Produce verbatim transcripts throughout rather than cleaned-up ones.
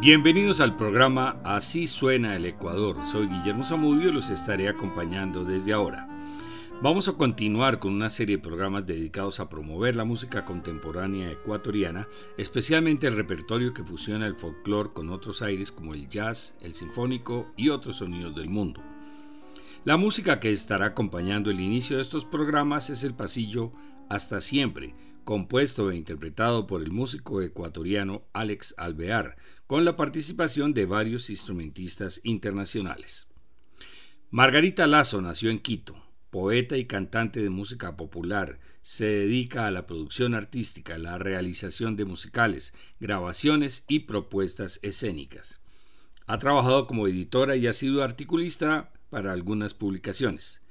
Bienvenidos al programa Así suena el Ecuador. Soy Guillermo Zamudio y los estaré acompañando desde ahora. Vamos a continuar con una serie de programas dedicados a promover la música contemporánea ecuatoriana, especialmente el repertorio que fusiona el folclore con otros aires como el jazz, el sinfónico y otros sonidos del mundo. La música que estará acompañando el inicio de estos programas es el pasillo Hasta Siempre, compuesto e interpretado por el músico ecuatoriano Alex Alvear, con la participación de varios instrumentistas internacionales. Margarita Laso nació en Quito. Poeta y cantante de música popular, se dedica a la producción artística, la realización de musicales, grabaciones y propuestas escénicas. Ha trabajado como editora y ha sido articulista para algunas publicaciones.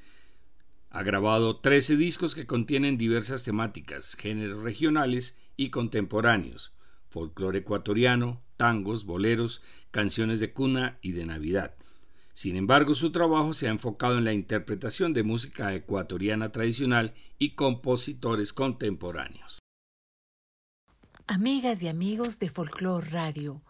Ha grabado trece discos que contienen diversas temáticas, géneros regionales y contemporáneos, folclore ecuatoriano, tangos, boleros, canciones de cuna y de Navidad. Sin embargo, su trabajo se ha enfocado en la interpretación de música ecuatoriana tradicional y compositores contemporáneos. Amigas y amigos de Folclore Radio,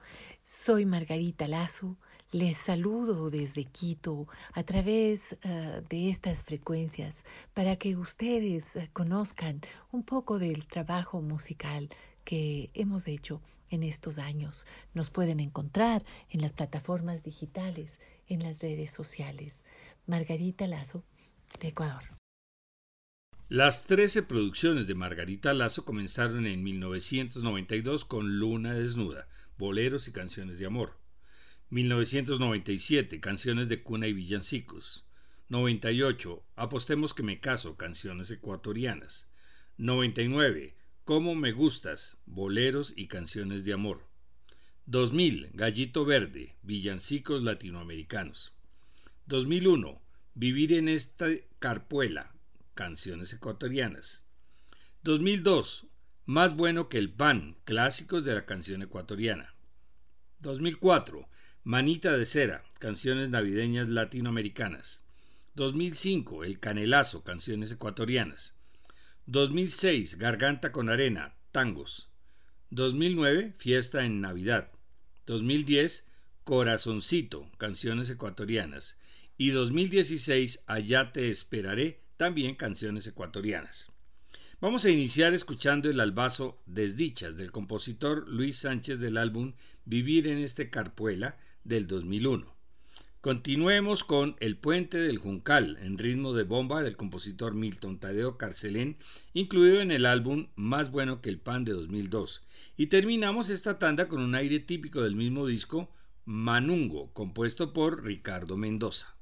soy Margarita Laso. Les saludo desde Quito a través uh, de estas frecuencias para que ustedes uh, conozcan un poco del trabajo musical que hemos hecho en estos años. Nos pueden encontrar en las plataformas digitales, en las redes sociales. Margarita Laso, de Ecuador. Las trece producciones de Margarita Laso comenzaron en mil novecientos noventa y dos con Luna Desnuda, boleros y canciones de amor. mil novecientos noventa y siete, canciones de cuna y villancicos. noventa y ocho, Apostemos que me caso, canciones ecuatorianas. noventa y nueve, Cómo me gustas, boleros y canciones de amor. dos mil, Gallito Verde, villancicos latinoamericanos. dos mil uno, Vivir en esta carpuela, canciones ecuatorianas. dos mil dos, Más bueno que el pan, clásicos de la canción ecuatoriana. dos mil cuatro, Manita de cera, canciones navideñas latinoamericanas. dos mil cinco, El canelazo, canciones ecuatorianas. dos mil seis, Garganta con arena, tangos. dos mil nueve, Fiesta en Navidad. dos mil diez, Corazoncito, canciones ecuatorianas. Y dos mil dieciséis, Allá te esperaré, también canciones ecuatorianas. Vamos a iniciar escuchando el albazo Desdichas del compositor Luis Sánchez del álbum Vivir en este Carpuela del dos mil uno. Continuemos con El puente del Juncal en ritmo de bomba del compositor Milton Tadeo Carcelén, incluido en el álbum Más bueno que el pan de dos mil dos. Y terminamos esta tanda con un aire típico del mismo disco, Manungo, compuesto por Ricardo Mendoza.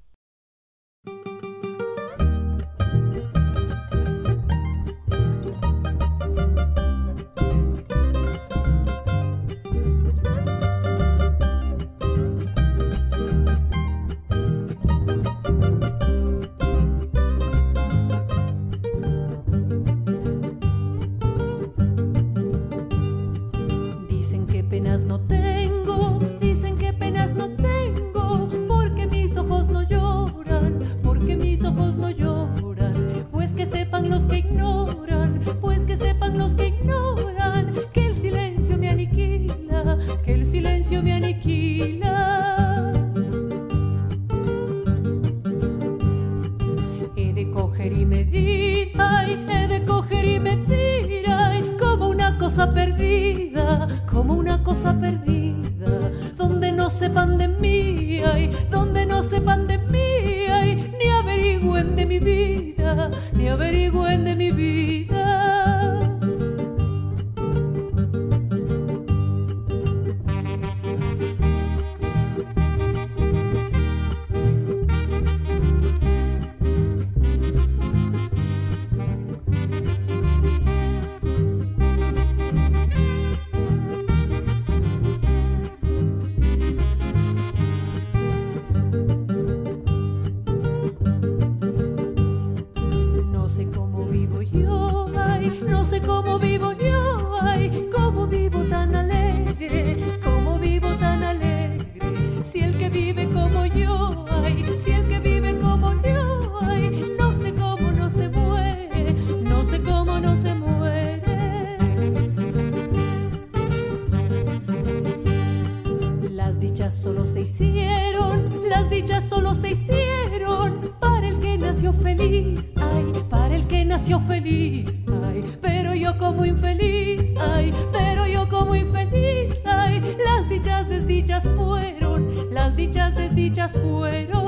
solo se hicieron, las dichas solo se hicieron para el que nació feliz, ay, para el que nació feliz, ay, pero yo como infeliz, ay, pero yo como infeliz, ay, las dichas desdichas fueron, las dichas desdichas fueron.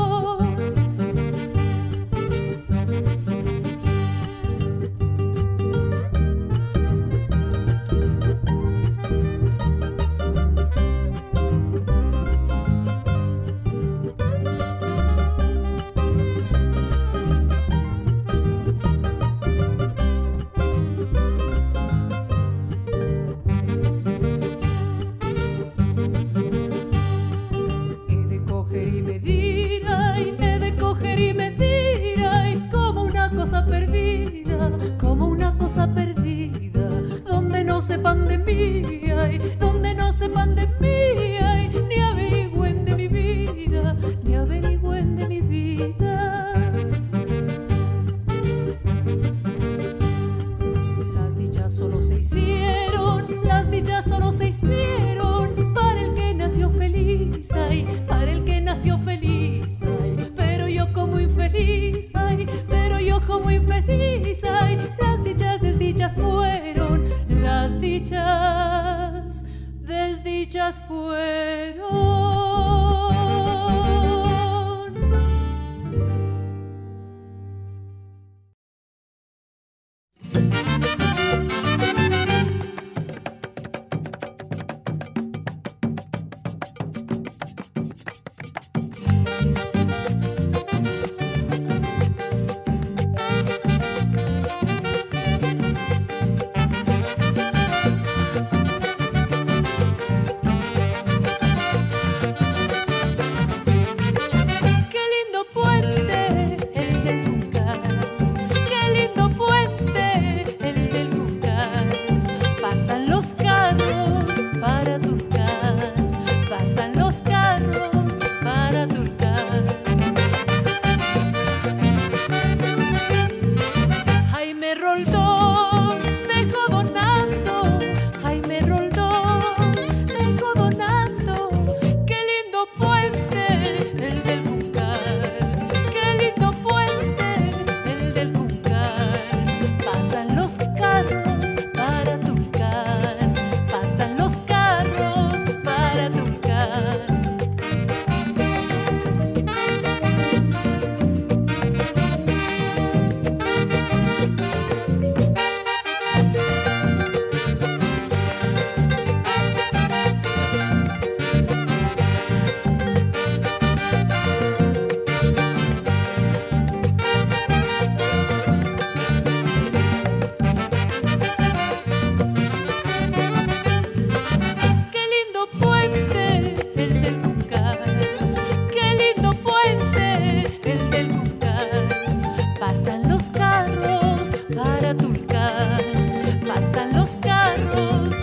Pasan los carros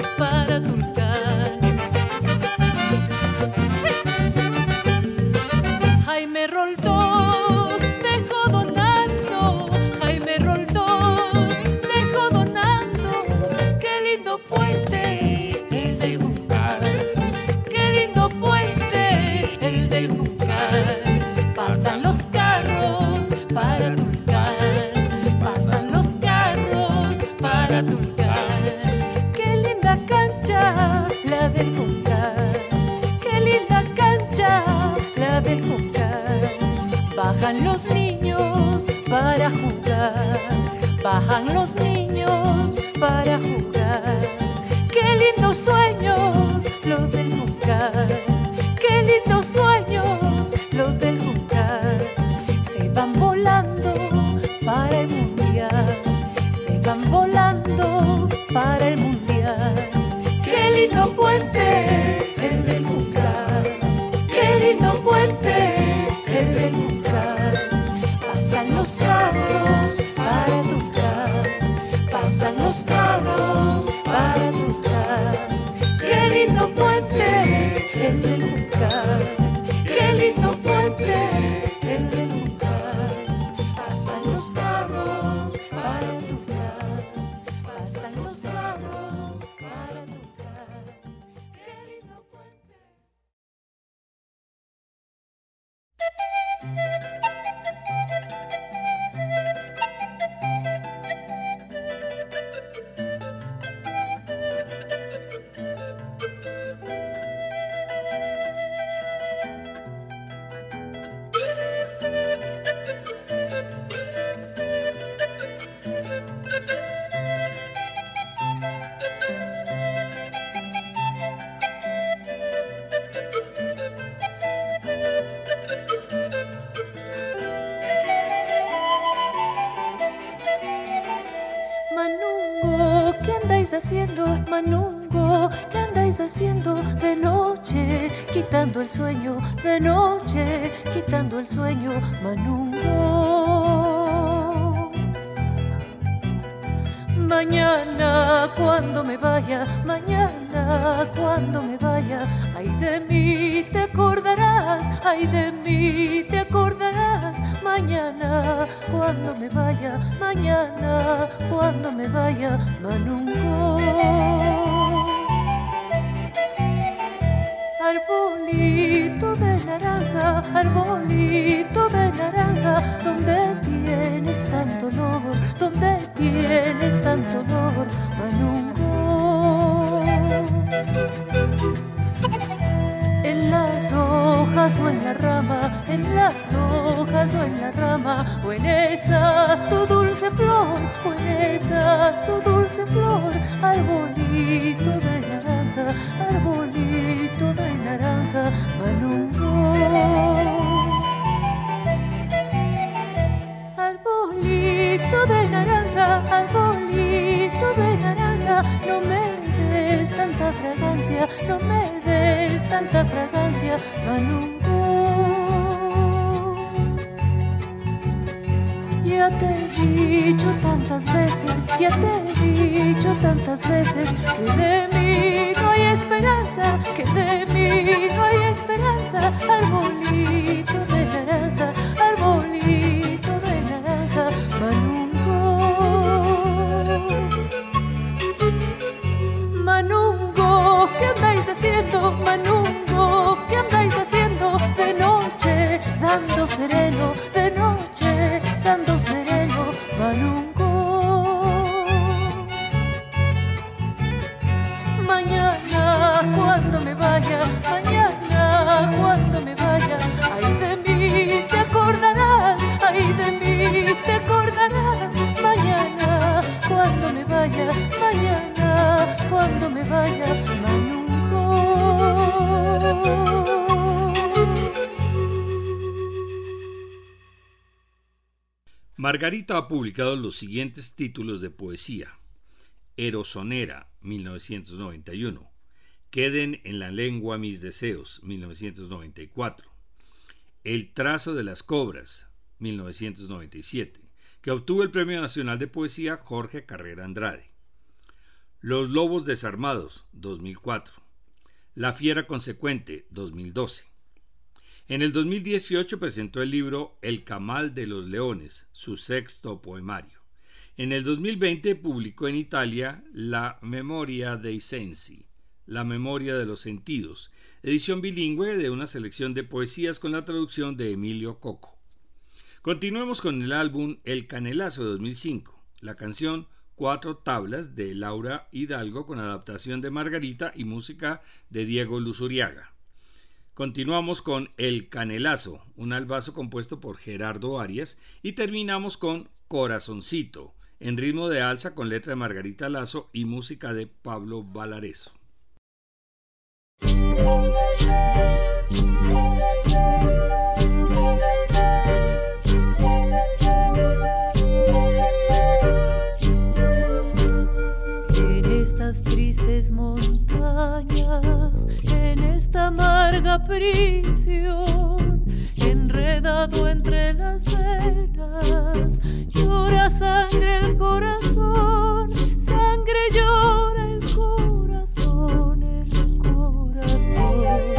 para tu casa, pasan los carros. andáis haciendo, manungo? ¿Qué andáis haciendo de noche? Quitando el sueño de noche, quitando el sueño, manungo. Mañana cuando me vaya, mañana cuando me vaya, ay de mí te acordarás, ay de mí te acordarás. Mañana cuando me vaya, mañana cuando me vaya, manungo. Arbolito de naranja, arbolito de naranja, donde tienes tanto olor, donde tienes tanto olor, manungo. En las hojas o en la rama, en las hojas o en la rama, o en esa tu dulce flor, o en esa tu dulce flor, arbolito de naranja, arbolito de naranja, manungo. Arbolito de naranja, arbolito de naranja, no me des tanta fragancia, no me des tanta fragancia, manungo. Ya te he dicho tantas veces, ya te he dicho tantas veces, que de mí no hay esperanza, que de mí no hay esperanza, arbolito de naranja, arbolito de naranja, manungo. Manungo, ¿qué andáis haciendo? Manungo, ¿qué andáis haciendo? De noche, dando sereno, de noche, dando sereno, manungo. Mañana cuando me vaya, mañana cuando me vaya, ay de mí te acordarás, ay de mí te acordarás. Mañana cuando me vaya, mañana cuando me vaya, manungo. Margarita ha publicado los siguientes títulos de poesía: Erosonera, mil novecientos noventa y uno, Queden en la lengua mis deseos, mil novecientos noventa y cuatro, El trazo de las cobras, mil novecientos noventa y siete, que obtuvo el Premio Nacional de Poesía Jorge Carrera Andrade, Los lobos desarmados, dos mil cuatro, La fiera consecuente, dos mil doce. En el dos mil dieciocho presentó el libro El Camal de los Leones, su sexto poemario. En el dos mil veinte publicó en Italia La Memoria dei Sensi, La Memoria de los Sentidos, edición bilingüe de una selección de poesías con la traducción de Emilio Coco. Continuemos con el álbum El Canelazo de dos mil cinco, la canción Cuatro Tablas de Laura Hidalgo con adaptación de Margarita y música de Diego Luzuriaga. Continuamos con El Canelazo, un albazo compuesto por Gerardo Arias, y terminamos con Corazoncito, en ritmo de alza con letra de Margarita Laso y música de Pablo Valarezo. Tristes montañas, en esta amarga prisión, enredado entre las venas, llora sangre el corazón, sangre llora el corazón, el corazón.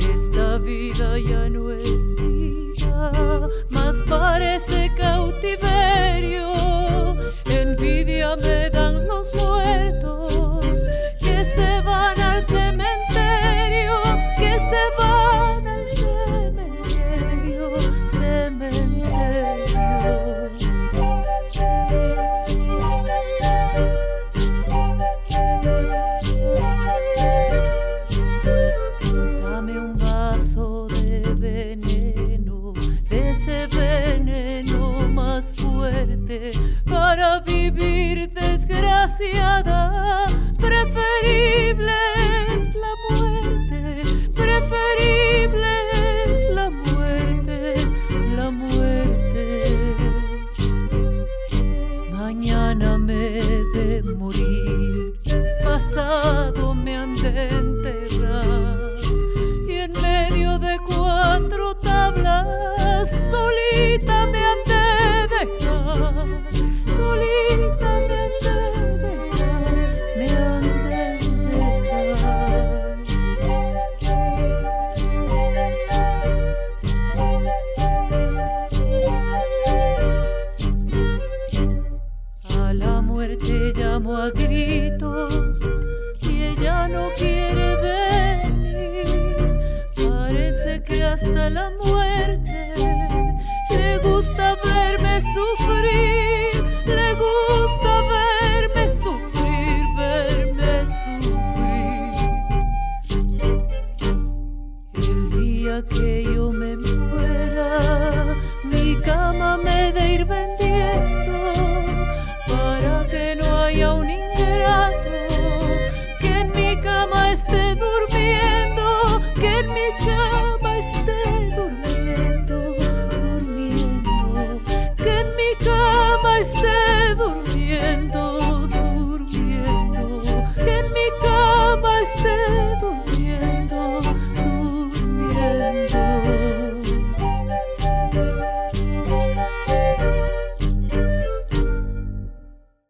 Esta vida ya no es vida, más parece cautiverio. Envidia me dan los muertos que se van al cementerio, que se van al cementerio, cementerio. Dame un vaso de veneno, de ese veneno más fuerte, para vivir desgraciada, preferible es la muerte, preferible es la muerte, la muerte. Mañana pérname de morir, pasado me han de enterrar, y en medio de cuatro tablas solita me han de dejar, solita me han de dejar, me han de dejar. A la muerte llamo a gritos y ella no quiere venir, parece que hasta la muerte le gusta verme sufrir, le gusta verme sufrir, verme sufrir. El día que yo me muera, mi cama me de ir vendiendo, para que no haya un ingrato que en mi cama esté durmiendo, que en mi cama esté durmiendo, durmiendo, que en mi cama esté durmiendo, durmiendo, que en mi cama esté durmiendo, durmiendo. Canelecito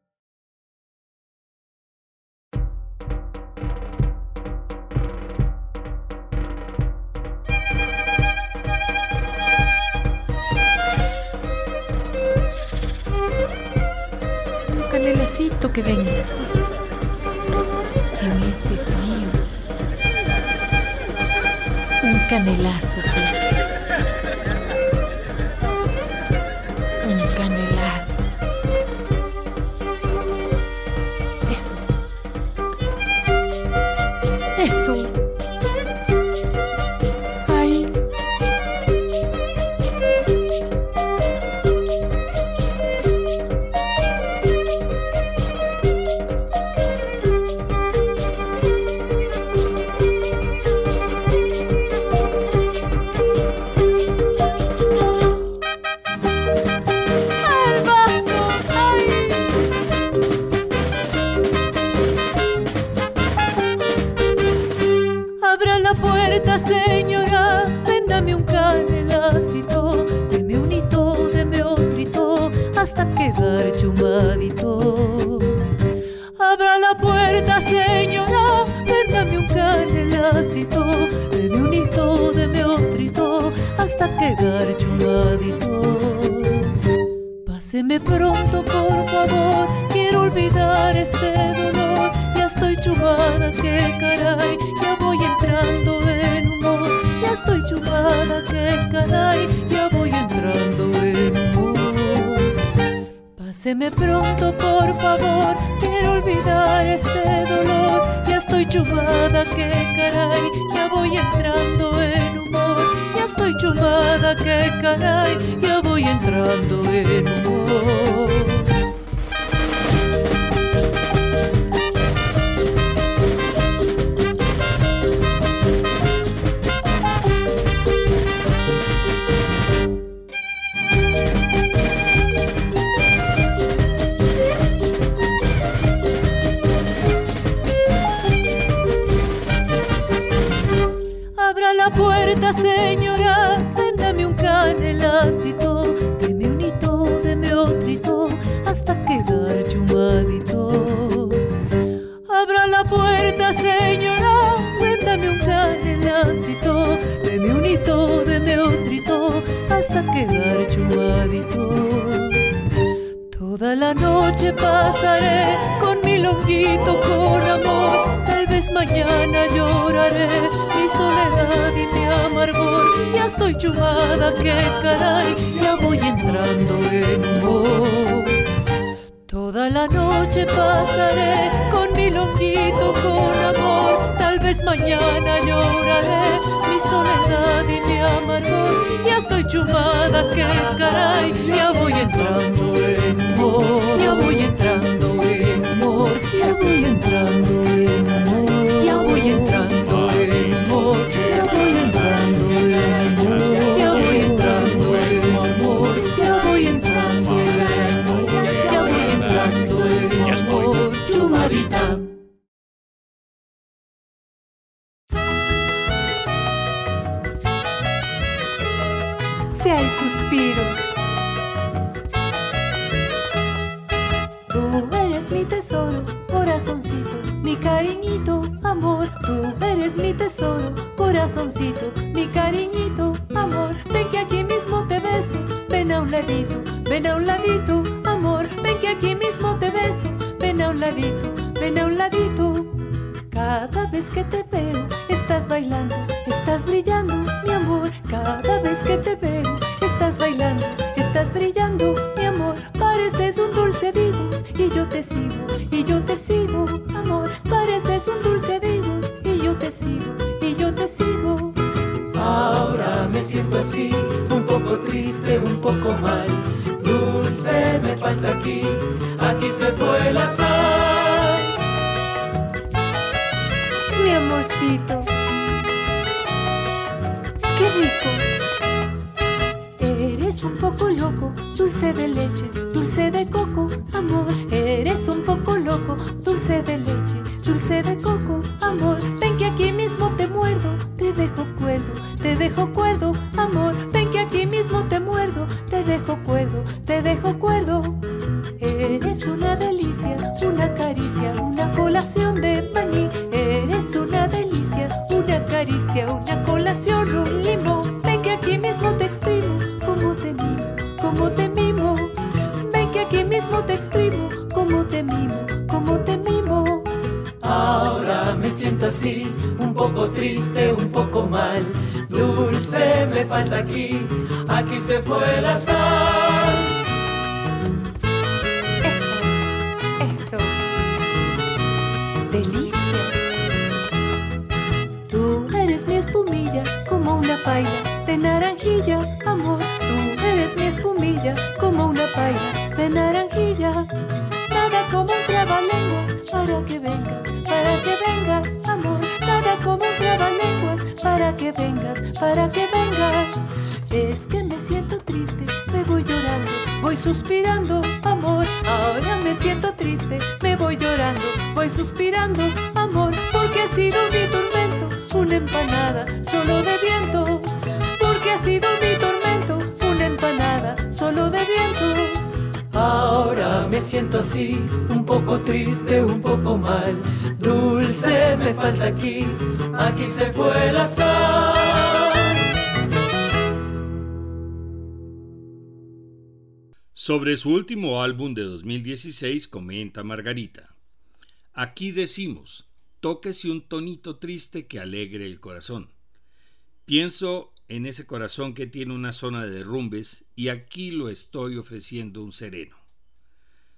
que venga en este frío, un canelazo, pues. Un canelazo, eso, eso, ay, señora, véndame un canelacito, deme un hito, deme otro hito, hasta quedar chumadito. Abra la puerta, señora, véndame un canelacito, deme un hito, deme otro hito, hasta quedar chumadito. Páseme pronto, por favor, quiero olvidar este dolor, ya estoy chumada, que caray, ya voy entrando en humor, ya estoy chumada, que caray, ya voy entrando en humor. Páseme pronto, por favor, quiero olvidar este dolor, ya estoy chumada, que caray, ya voy entrando en humor, ya estoy chumada, que caray, ya voy entrando en humor. Señora, véndame un canelacito, deme un hito, deme otro hito, hasta quedar chumadito. Abra la puerta, señora, véndame un canelacito, deme un hito, deme otro hito, hasta quedar chumadito. Toda la noche pasaré con mi longuito, con amor, tal vez mañana lloraré mi soledad y mi amargor, ya estoy chumada, que caray, ya voy entrando en humor. Toda la noche pasaré con mi longuito, con amor, tal vez mañana lloraré mi soledad y mi amargor, ya estoy chumada, que caray, ya voy entrando en humor, ya voy entrando en humor, ya estoy entrando en humor, ya voy entrando en humor, ya estoy entrando en humor, ya voy entrando en humor, ya voy entrando en humor, ya voy entrando en humor. por Chumarita. Si hay suspiros, tú eres mi tesoro, corazoncito, mi cariñito, amor. Tú eres mi tesoro, corazoncito, mi cariñito, amor. Ven que aquí mismo te beso, ven a un ladito, ven a un ladito, amor. Ven que aquí mismo te beso, ven a un ladito, ven a un ladito. Cada vez que te veo, estás bailando, estás brillando, mi amor. Cada vez que te veo, estás bailando, estás brillando, mi amor. Pareces un dulce de Dios y yo te sigo, y yo te sigo, amor. Pareces un dulce de Dios y yo te sigo, y yo te sigo. Ahora me siento así, un poco triste, un poco mal. Dulce me falta aquí, aquí se fue la sal. Mi amorcito, qué rico. Eres un poco loco, dulce de leche, dulce de coco, amor. Eres un poco loco, dulce de leche, dulce de coco, amor. Ven que aquí mismo te muerdo, te dejo cuerdo, te dejo cuerdo, amor. Ven que aquí mismo te muerdo, te dejo cuerdo, te dejo cuerdo. Eres una delicia, una caricia, una colación de maní. Eres una delicia, una caricia, una colación, un limón. Ven que aquí mismo te exprimo, como te mimo, como te mimo. Ven que aquí mismo te exprimo, como te mimo, como te mimo. Ahora me siento así, un poco triste, un poco mal. Dulce me falta aquí, aquí se fue la sal. Mi espumilla, como una paila de naranjilla, amor. Tú eres mi espumilla, como una paila de naranjilla. Nada como un trabalenguas para que vengas, para que vengas, amor. Nada como un trabalenguas para que vengas, para que vengas. Es que me siento triste, me voy llorando, voy suspirando, amor. Ahora me siento triste, me voy llorando, voy suspirando, amor. Porque ha sido mi tormento una empanada solo de viento, porque ha sido mi tormento una empanada solo de viento. Ahora me siento así, un poco triste, un poco mal. Dulce me falta aquí, aquí se fue la sal. Sobre su último álbum de dos mil dieciséis comenta Margarita: aquí decimos tóquese un tonito triste que alegre el corazón. Pienso en ese corazón que tiene una zona de derrumbes y aquí lo estoy ofreciendo un sereno.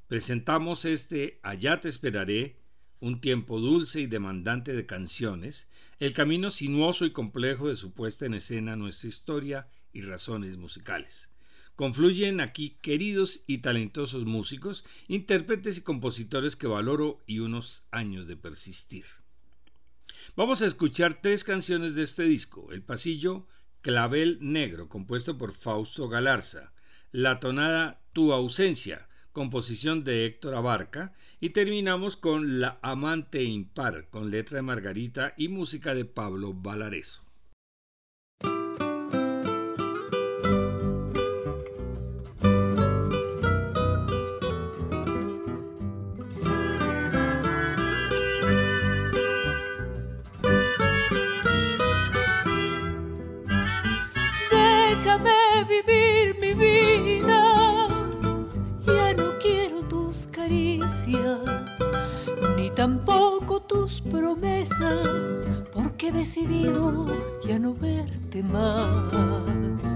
Presentamos este Allá te esperaré, un tiempo dulce y demandante de canciones, el camino sinuoso y complejo de su puesta en escena, nuestra historia y razones musicales. Confluyen aquí queridos y talentosos músicos, intérpretes y compositores que valoro y unos años de persistir. Vamos a escuchar tres canciones de este disco: el pasillo Clavel Negro, compuesto por Fausto Galarza; la tonada Tu ausencia, composición de Héctor Abarca; y terminamos con La amante impar, con letra de Margarita y música de Pablo Valarezo. Ni tampoco tus promesas, porque he decidido ya no verte más.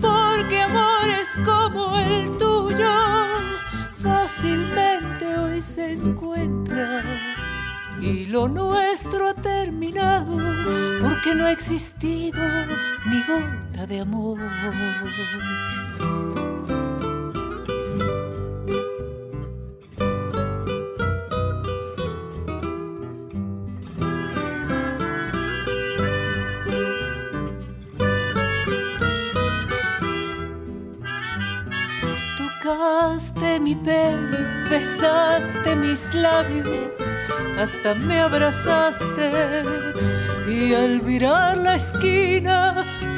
Porque amores como el tuyo fácilmente hoy se encuentran, y lo nuestro ha terminado, porque no ha existido ni gota de amor. Mi pelo besaste mis labios, hasta me abrazaste. Y al virar la esquina,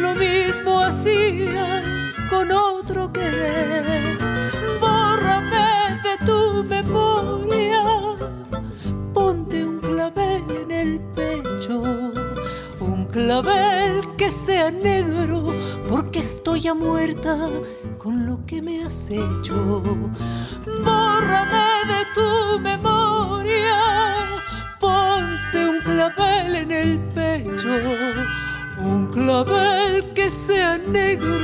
lo mismo hacías con otro querer. Bórrame de tu memoria, ponte un clavel en el pecho, un clavel que sea negro, porque estoy ya muerta con lo que me has hecho. Bórrame de tu memoria, ponte un clavel en el pecho, un clavel que sea negro,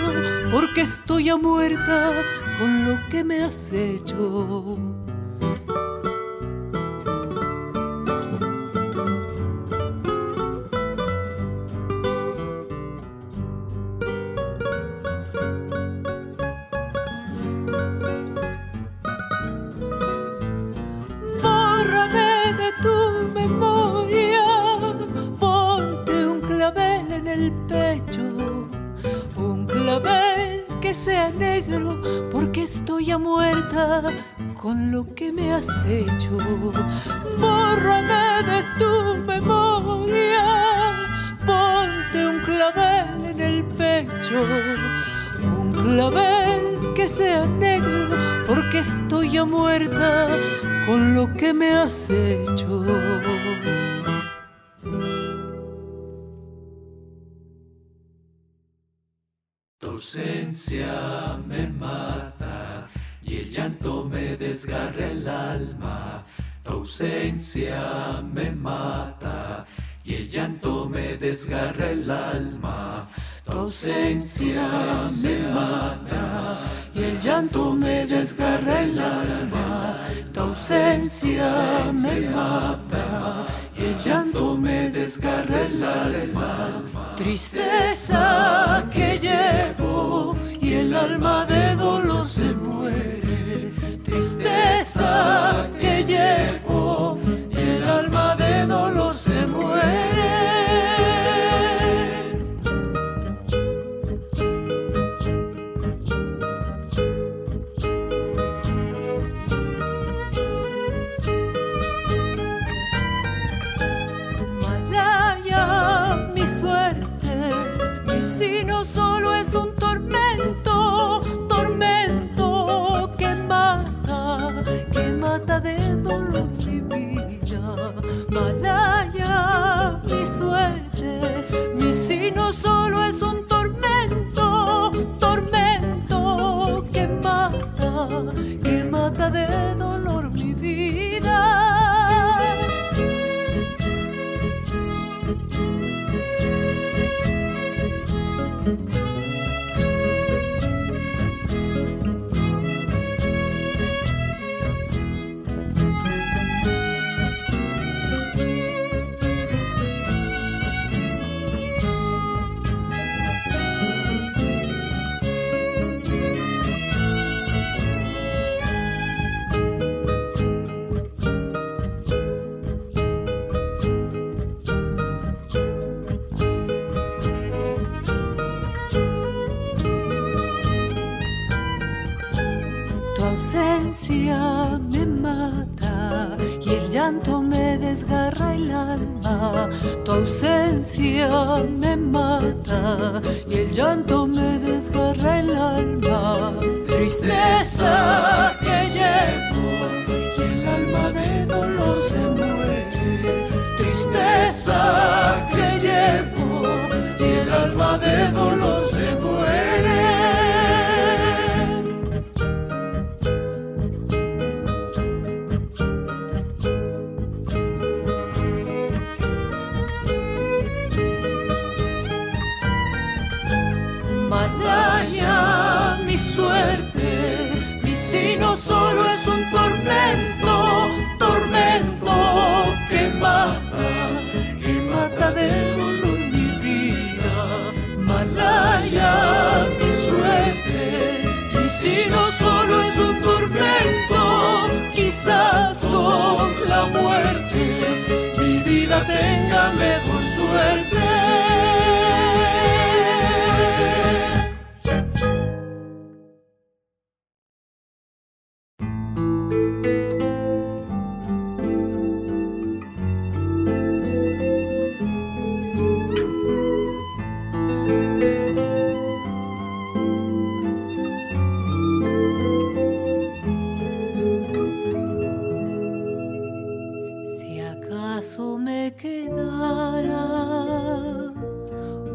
porque estoy ya muerta con lo que me has hecho. Con lo que me has hecho, bórrame de tu memoria, ponte un clavel en el pecho, un clavel que sea negro, porque estoy ya muerta con lo que me has hecho. Tu ausencia me mata y el llanto me desgarra el alma, tu ausencia me mata, y el llanto me desgarra el alma. Tu ausencia me mata, y el llanto me desgarra el alma. Tu ausencia me mata, y el llanto me desgarra el alma. Tristeza que llevo, y el alma de dolor se muere. Tristeza que llevo, y el alma de dolor se muere. Si no solo es un tormento, tormento que mata, que mata de dolor mi vida. Malaya, mi suerte, mi si no solo es un tormento, tormento que mata, que mata de dolor mi vida. Tu ausencia me mata y el llanto me desgarra el alma. Tu ausencia me mata y el llanto me desgarra el alma. Tristeza que llevo y el alma de dolor se muere. Tristeza que llevo y el alma de dolor se muere. No solo es un tormento, tormento que mata, que mata de dolor mi vida. Malaya, mi suerte, y si no solo es un tormento, quizás con la muerte mi vida tenga mejor suerte. Thank you. cara,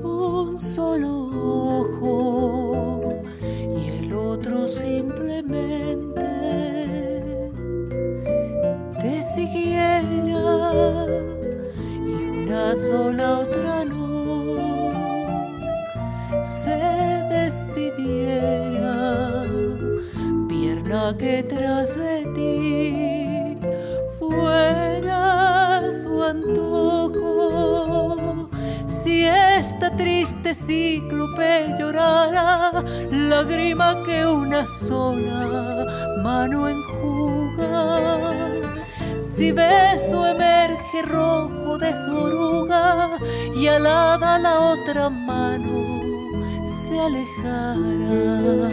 un solo ojo y el otro simplemente te siguiera y una sola otra no se despidiera, pierna que tras de ti fuera su antojo. Si esta triste cíclope llorara, lágrima que una sola mano enjuga, si beso emerge rojo de su oruga y alada la otra mano se alejara.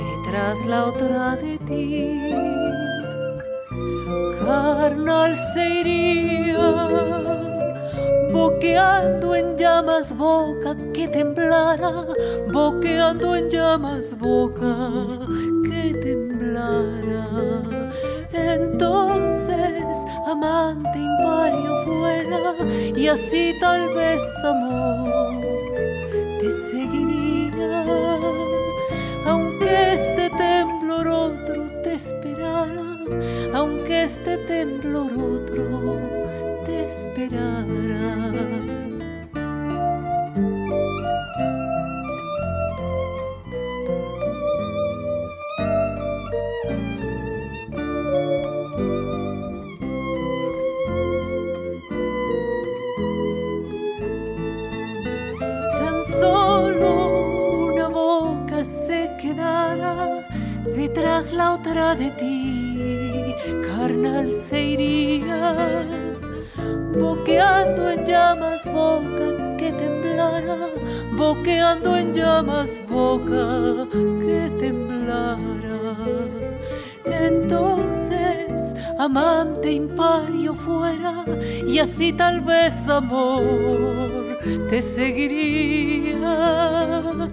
Detrás la otra de ti, carnal se iría, boqueando en llamas boca que temblara, boqueando en llamas boca que temblara. Entonces amante impario fuera y así tal vez amor te seguiría, aunque este temblor otro te esperara, aunque este temblor otro te esperara. Detrás la otra de ti, carnal se iría, boqueando en llamas boca que temblara, boqueando en llamas boca que temblara. Entonces amante impario fuera y así tal vez amor te seguiría,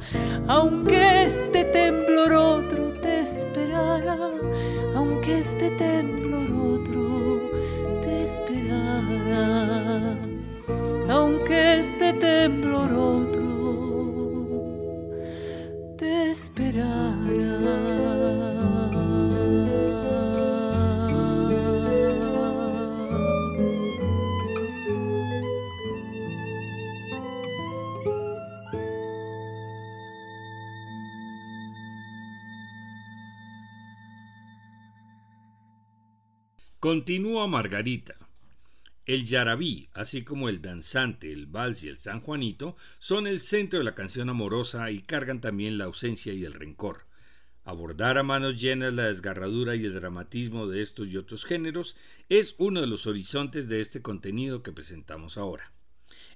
aunque este temblor otro te esperara, aunque este temblor otro te esperara, aunque este temblor otro te esperara. Continúa Margarita. El yarabí, así como el danzante, el vals y el sanjuanito, son el centro de la canción amorosa y cargan también la ausencia y el rencor. Abordar a manos llenas la desgarradura y el dramatismo de estos y otros géneros es uno de los horizontes de este contenido que presentamos ahora.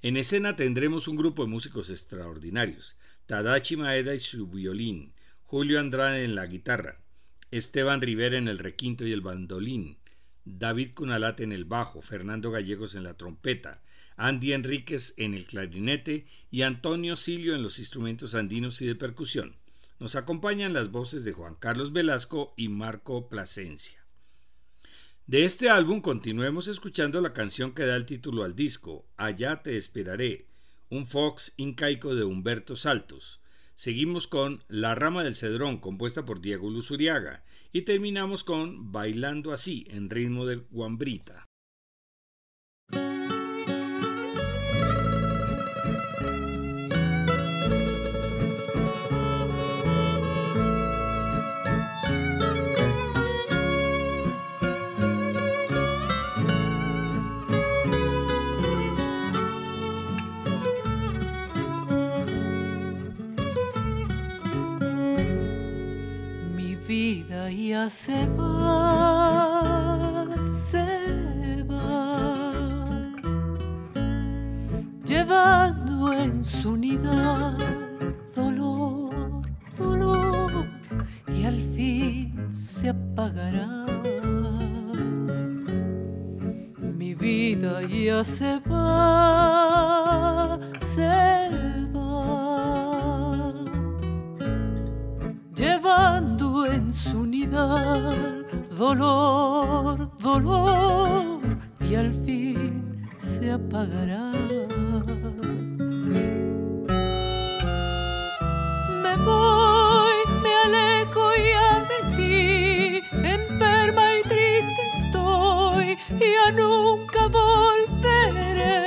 En escena tendremos un grupo de músicos extraordinarios: Tadashi Maeda y su violín, Julio Andrade en la guitarra, Esteban Rivera en el requinto y el bandolín, David Cunalate en el bajo, Fernando Gallegos en la trompeta, Andy Enríquez en el clarinete y Antonio Silio en los instrumentos andinos y de percusión. Nos acompañan las voces de Juan Carlos Velasco y Marco Plasencia. De este álbum continuemos escuchando la canción que da el título al disco, Allá te esperaré, un fox incaico de Humberto Saltos. Seguimos con La rama del cedrón, compuesta por Diego Luzuriaga, y terminamos con Bailando así, en ritmo de guambrita. Ya se va, se va, llevando en su unidad dolor. ella se va, se va, llevando en su unidad dolor, dolor, y al fin se apagará. Me voy, me alejo ya de ti, enferma y triste estoy, ya nunca volveré.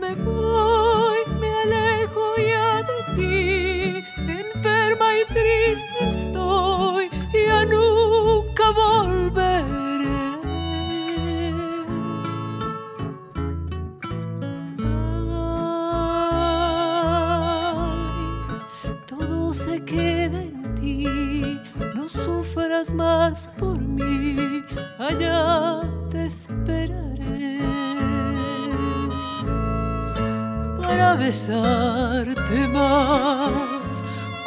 Me voy, me alejo ya de ti, enferma y triste estoy, ya nunca volveré. Queda en ti, no sufras más por mí, allá te esperaré para besarte más,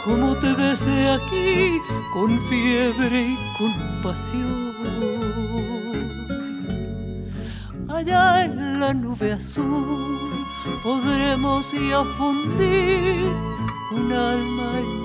como te besé aquí, con fiebre y con pasión. Allá en la nube azul podremos ya fundir un alma en ti.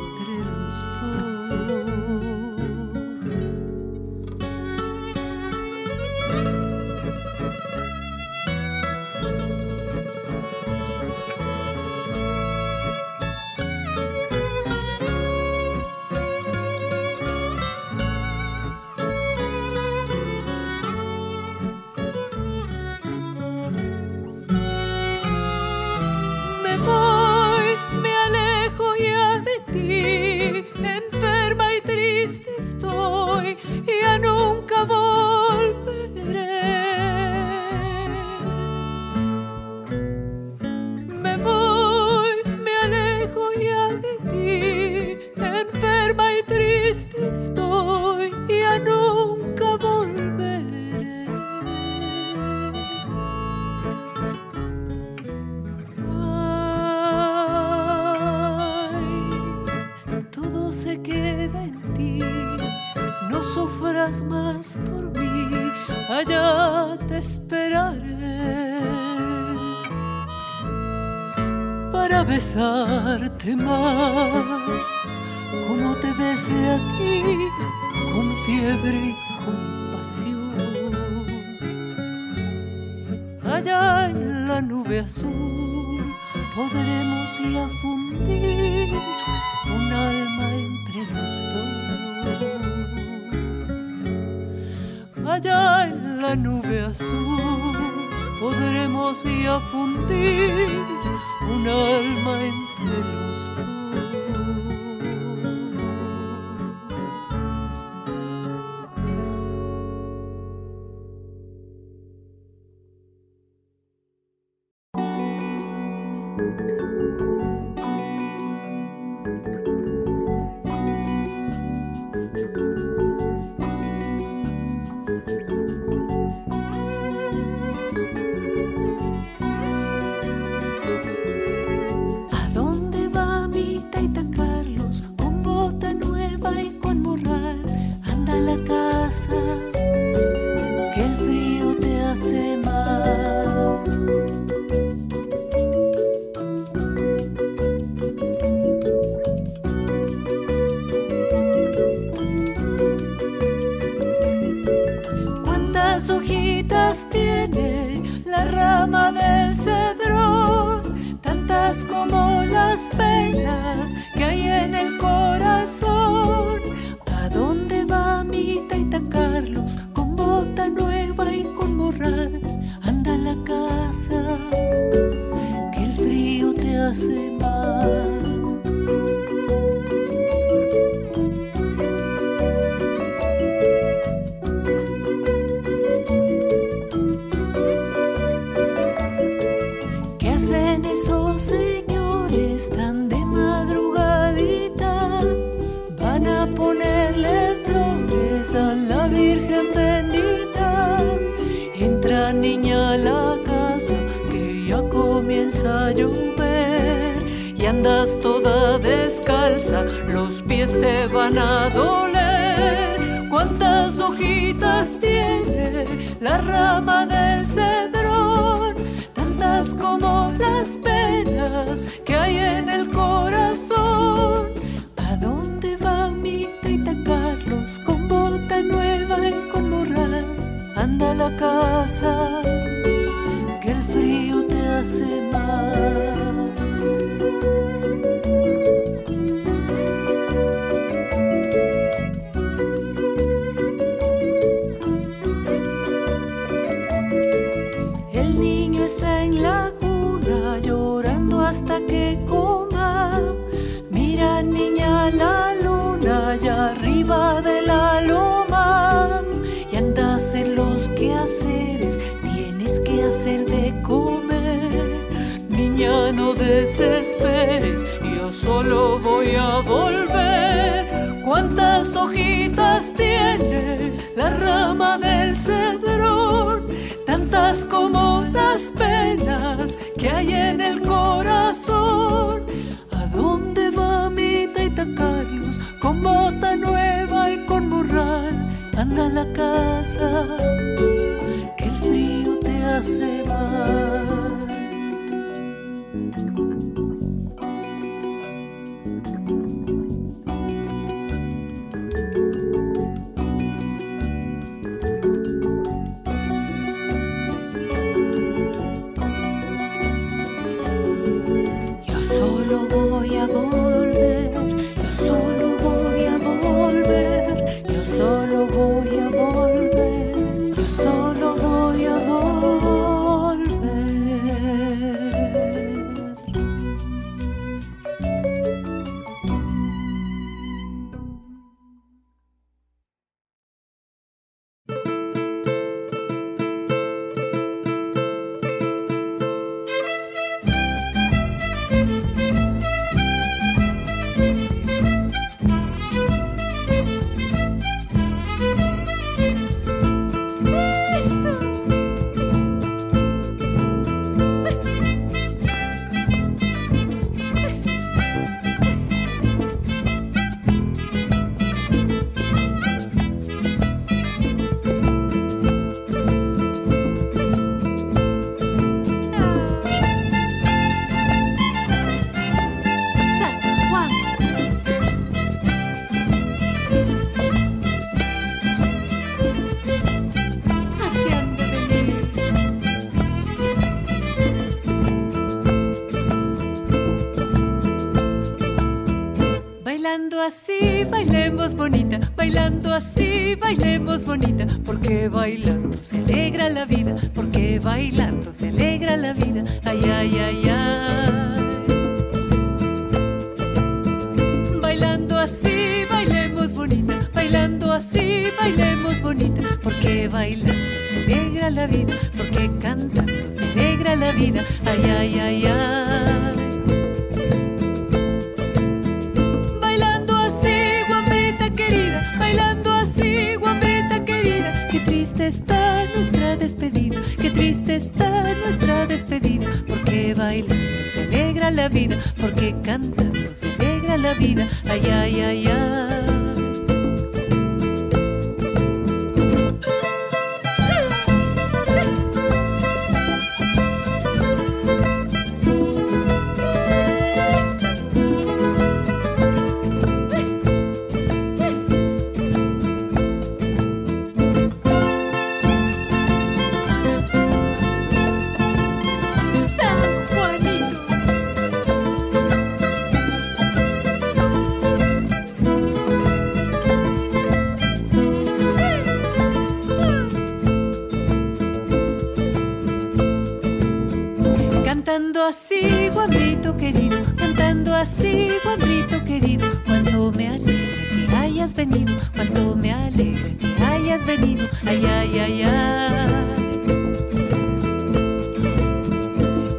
Besarte más, como te besé aquí, con fiebre y con pasión. Allá en la nube azul podremos ya fundir un alma entre los dos. Allá en la nube azul podremos ya fundir un alma entre los cuántas hojitas tiene la rama del cedrón, tantas como las penas que hay en el corazón. ¿A dónde va mi Tita Carlos con bota nueva y con morral? Anda a la casa, que el frío te hace mal. El niño está en la cuna llorando hasta que coma. Mira, niña, la luna allá arriba de la loma. Y andas en los quehaceres, tienes que hacer de comer. Niña, no desesperes, yo solo voy a volver. ¿Cuántas hojitas tiene la rama del cedrón? Tantas como las penas que hay en el corazón. ¿A dónde va mi Taita Carlos con bota nueva y con morral? Anda a la casa, que el frío te hace mal. Así bailemos bonita, bailando así bailemos bonita, porque bailando se alegra la vida, porque bailando se alegra la vida, ay, ay, ay, ay. Bailando así bailemos bonita, bailando así bailemos bonita, porque bailando se alegra la vida, porque cantando se alegra la vida, ay, ay, ay, ay. Está nuestra despedida, qué triste está nuestra despedida, porque bailando se alegra la vida, porque cantando se alegra la vida, ay, ay, ay, ay. Así, guambrito querido, cantando así, guambrito querido, cuánto me alegra que hayas venido, cuánto me alegra que hayas venido, ay, ay, ay, ay.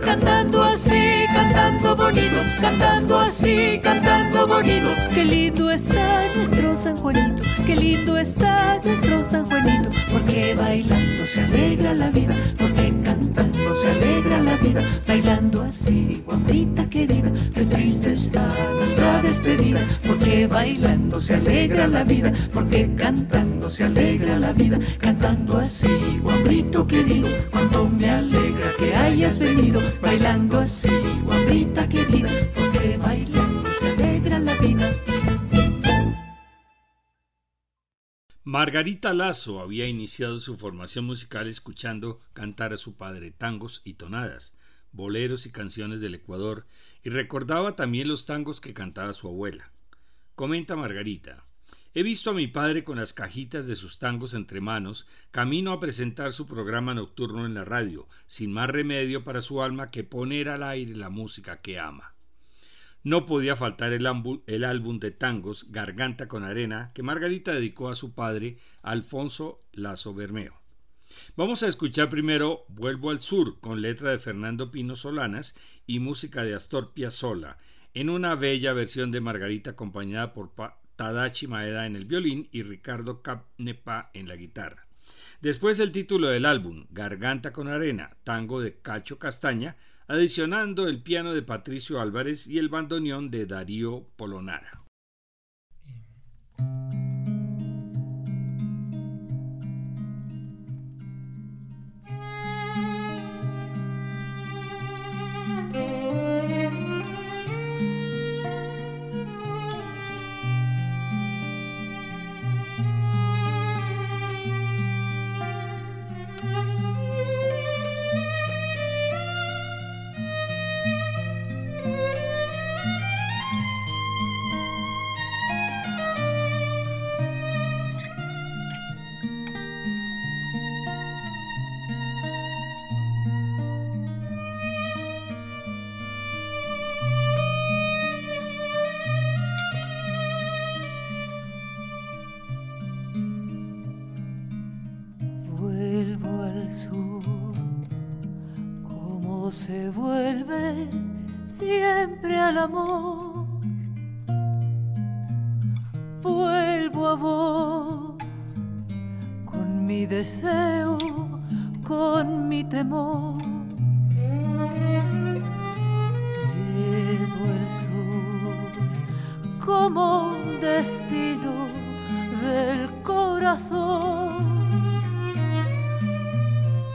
Cantando así, cantando bonito, cantando así, cantando bonito, qué lindo está nuestro San Juanito, qué lindo está nuestro San Juanito, porque bailando se alegra la vida, porque cantando se alegra la vida, bailando así, guambrita querida, qué triste está nuestra despedida, porque bailando bailando se alegra la vida, porque cantando se alegra la vida. Cantando así, guambrito querido, cuánto me alegra que hayas venido. Bailando así, guambrita querida, porque bailando se alegra la vida. Margarita Laso había iniciado su formación musical escuchando cantar a su padre tangos y tonadas, boleros y canciones del Ecuador, y recordaba también los tangos que cantaba su abuela. Comenta Margarita: he visto a mi padre con las cajitas de sus tangos entre manos, camino a presentar su programa nocturno en la radio, sin más remedio para su alma que poner al aire la música que ama. No podía faltar el, ambu- el álbum de tangos Garganta con Arena, que Margarita dedicó a su padre, Alfonso Lazo Bermeo. Vamos a escuchar primero Vuelvo al Sur, con letra de Fernando Pino Solanas y música de Astor Piazzolla, en una bella versión de Margarita acompañada por pa- Tadashi Maeda en el violín y Ricardo Capnepa en la guitarra. Después el título del álbum, Garganta con Arena, tango de Cacho Castaña, adicionando el piano de Patricio Álvarez y el bandoneón de Darío Polonara. Se vuelve siempre al amor. Vuelvo a vos con mi deseo, con mi temor. Llevo el sur como un destino del corazón.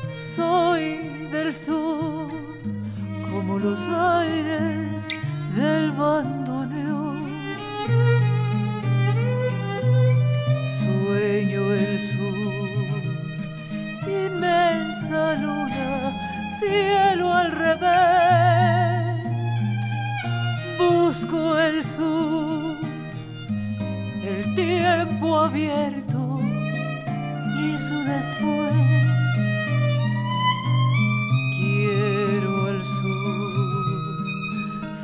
Soy del sur como los aires del bandoneón. Sueño el sur, inmensa luna, cielo al revés. Busco el sur, el tiempo abierto y su después.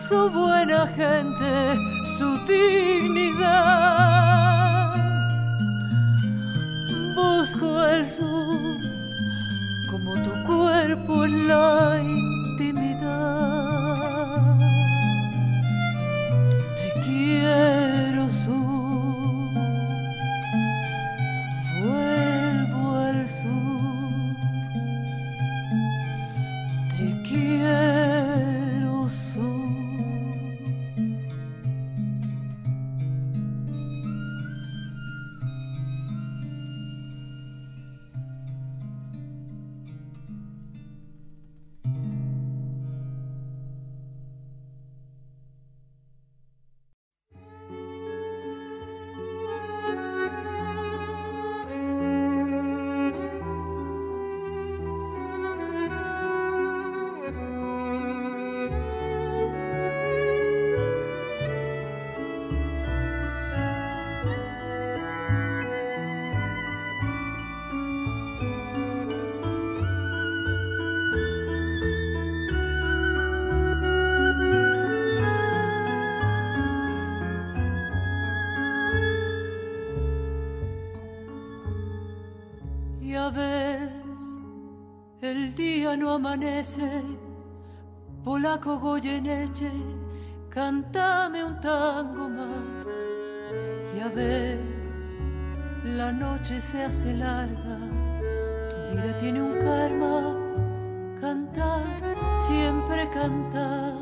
Su buena gente, su dignidad. Busco el sur como tu cuerpo en la intimidad. Te quiero sur, vuelvo al sur. Te quiero sur. El día no amanece, polaco Goyeneche, cántame un tango más. Ya ves, la noche se hace larga, tu vida tiene un karma. Cantar, siempre cantar,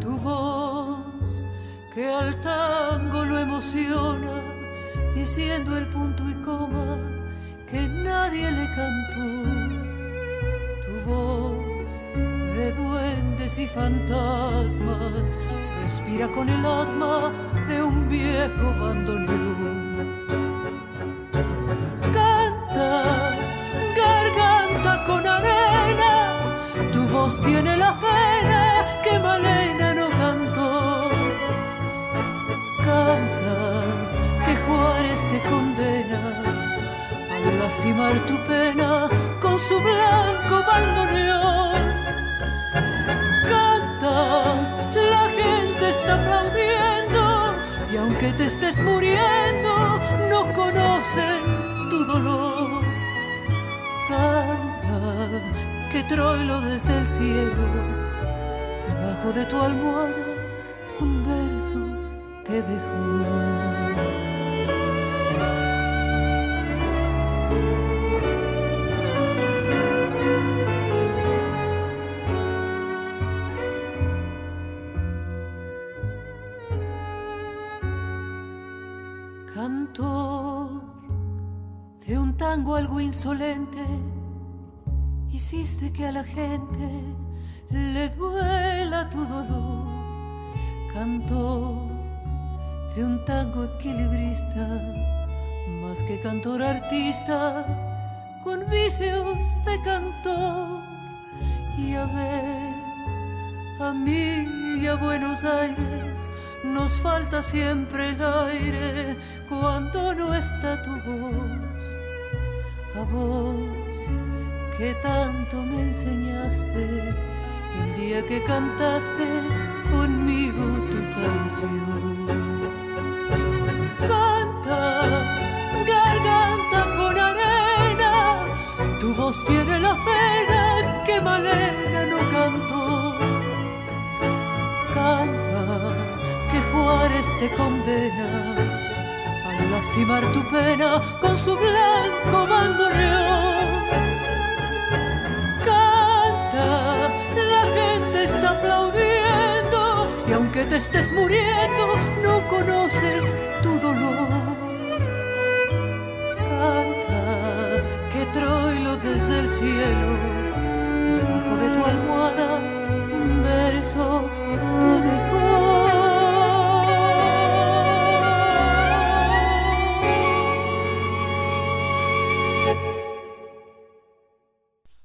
tu voz que al tango lo emociona. ilusiona, diciendo el punto y coma que nadie le cantó. Tu voz de duendes y fantasmas respira con el asma de un viejo bandoneón. Canta, garganta con arena, tu voz tiene la pena que Malena no cantó. Canta, que Juárez te condena al lastimar tu pena con su blanco bandoneón. Canta, la gente está aplaudiendo y aunque te estés muriendo no conocen tu dolor. Canta, que Troilo desde el cielo, debajo de tu almohada, un verso te dejó. De un tango algo insolente hiciste que a la gente le duela tu dolor. Cantor de un tango equilibrista, más que cantor artista, con vicios de cantor. Y a veces a mí y a Buenos Aires nos falta siempre el aire cuando no está tu voz. A vos que tanto me enseñaste el día que cantaste conmigo tu canción. Canta, garganta con arena, tu voz tiene la pena que Malena no cantó. Canta, Juárez te condena al lastimar tu pena con su blanco bandoneón. Canta, la gente está aplaudiendo y aunque te estés muriendo no conocen tu dolor. Canta, que Troilo desde el cielo, debajo de tu almohada, un verso te dejó.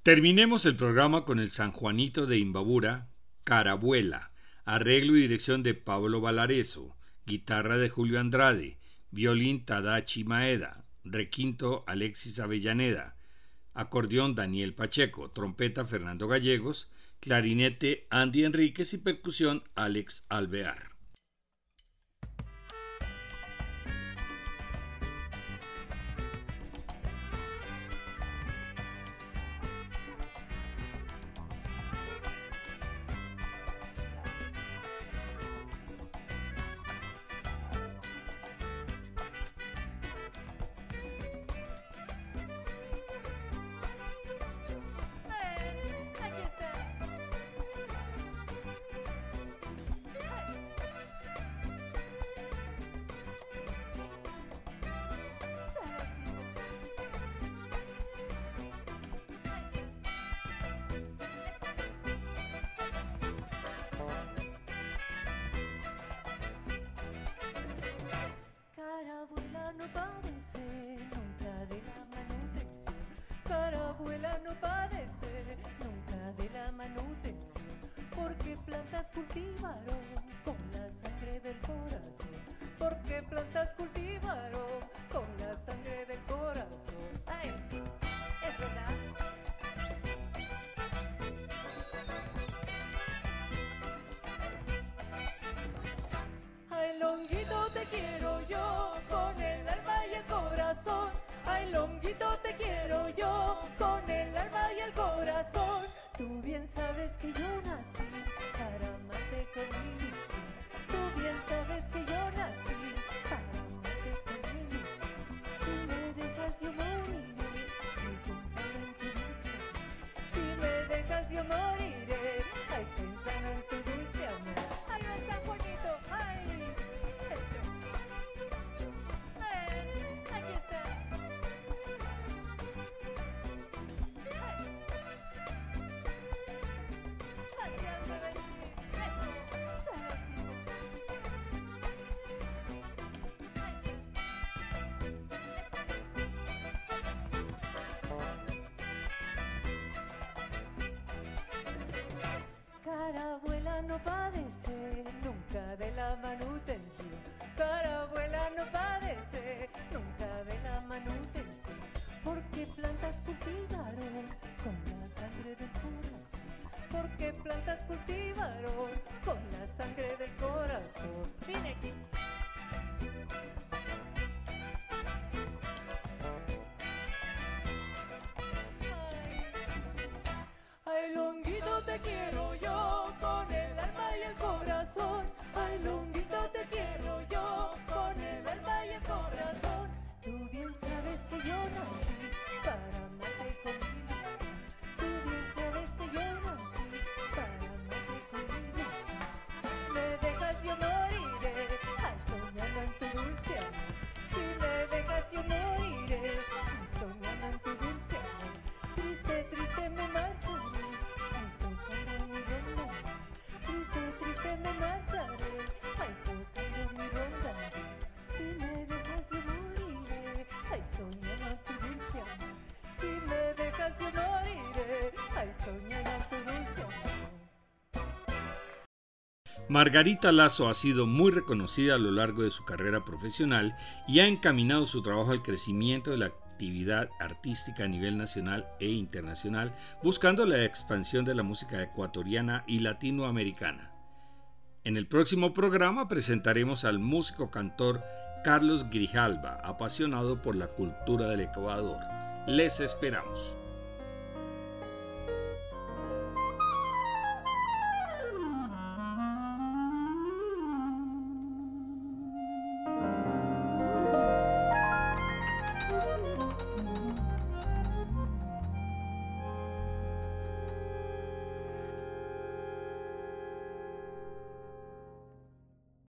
Terminemos el programa con el Sanjuanito de Imbabura, Carabuela, arreglo y dirección de Pablo Valarezo, guitarra de Julio Andrade, violín Tadashi Maeda, requinto Alexis Avellaneda, acordeón Daniel Pacheco, trompeta Fernando Gallegos, clarinete Andy Enríquez y percusión Alex Alvear. Ay, San Juanito, ay. abuela no padece nunca de la manutención. Para abuela no padece nunca de la manutención. Porque plantas cultivaron con la sangre del corazón. Porque plantas cultivaron con la sangre del corazón. Vine aquí. Ay, Longuito, te quiero yo con el alma y el corazón. Ay, Longuito, te quiero yo con el alma y el corazón. Tú bien sabes que yo nací para amarte con mi ilusión. Tú bien sabes que yo nací para amarte con mi ilusión. Si me dejas yo moriré al soñar en tu dulce amor. Si me dejas yo moriré al soñar en tu dulce amor. Triste, triste me marcho. Margarita Laso ha sido muy reconocida a lo largo de su carrera profesional y ha encaminado su trabajo al crecimiento de la actividad artística a nivel nacional e internacional, buscando la expansión de la música ecuatoriana y latinoamericana. En el próximo programa presentaremos al músico cantor Carlos Grijalva, apasionado por la cultura del Ecuador. Les esperamos.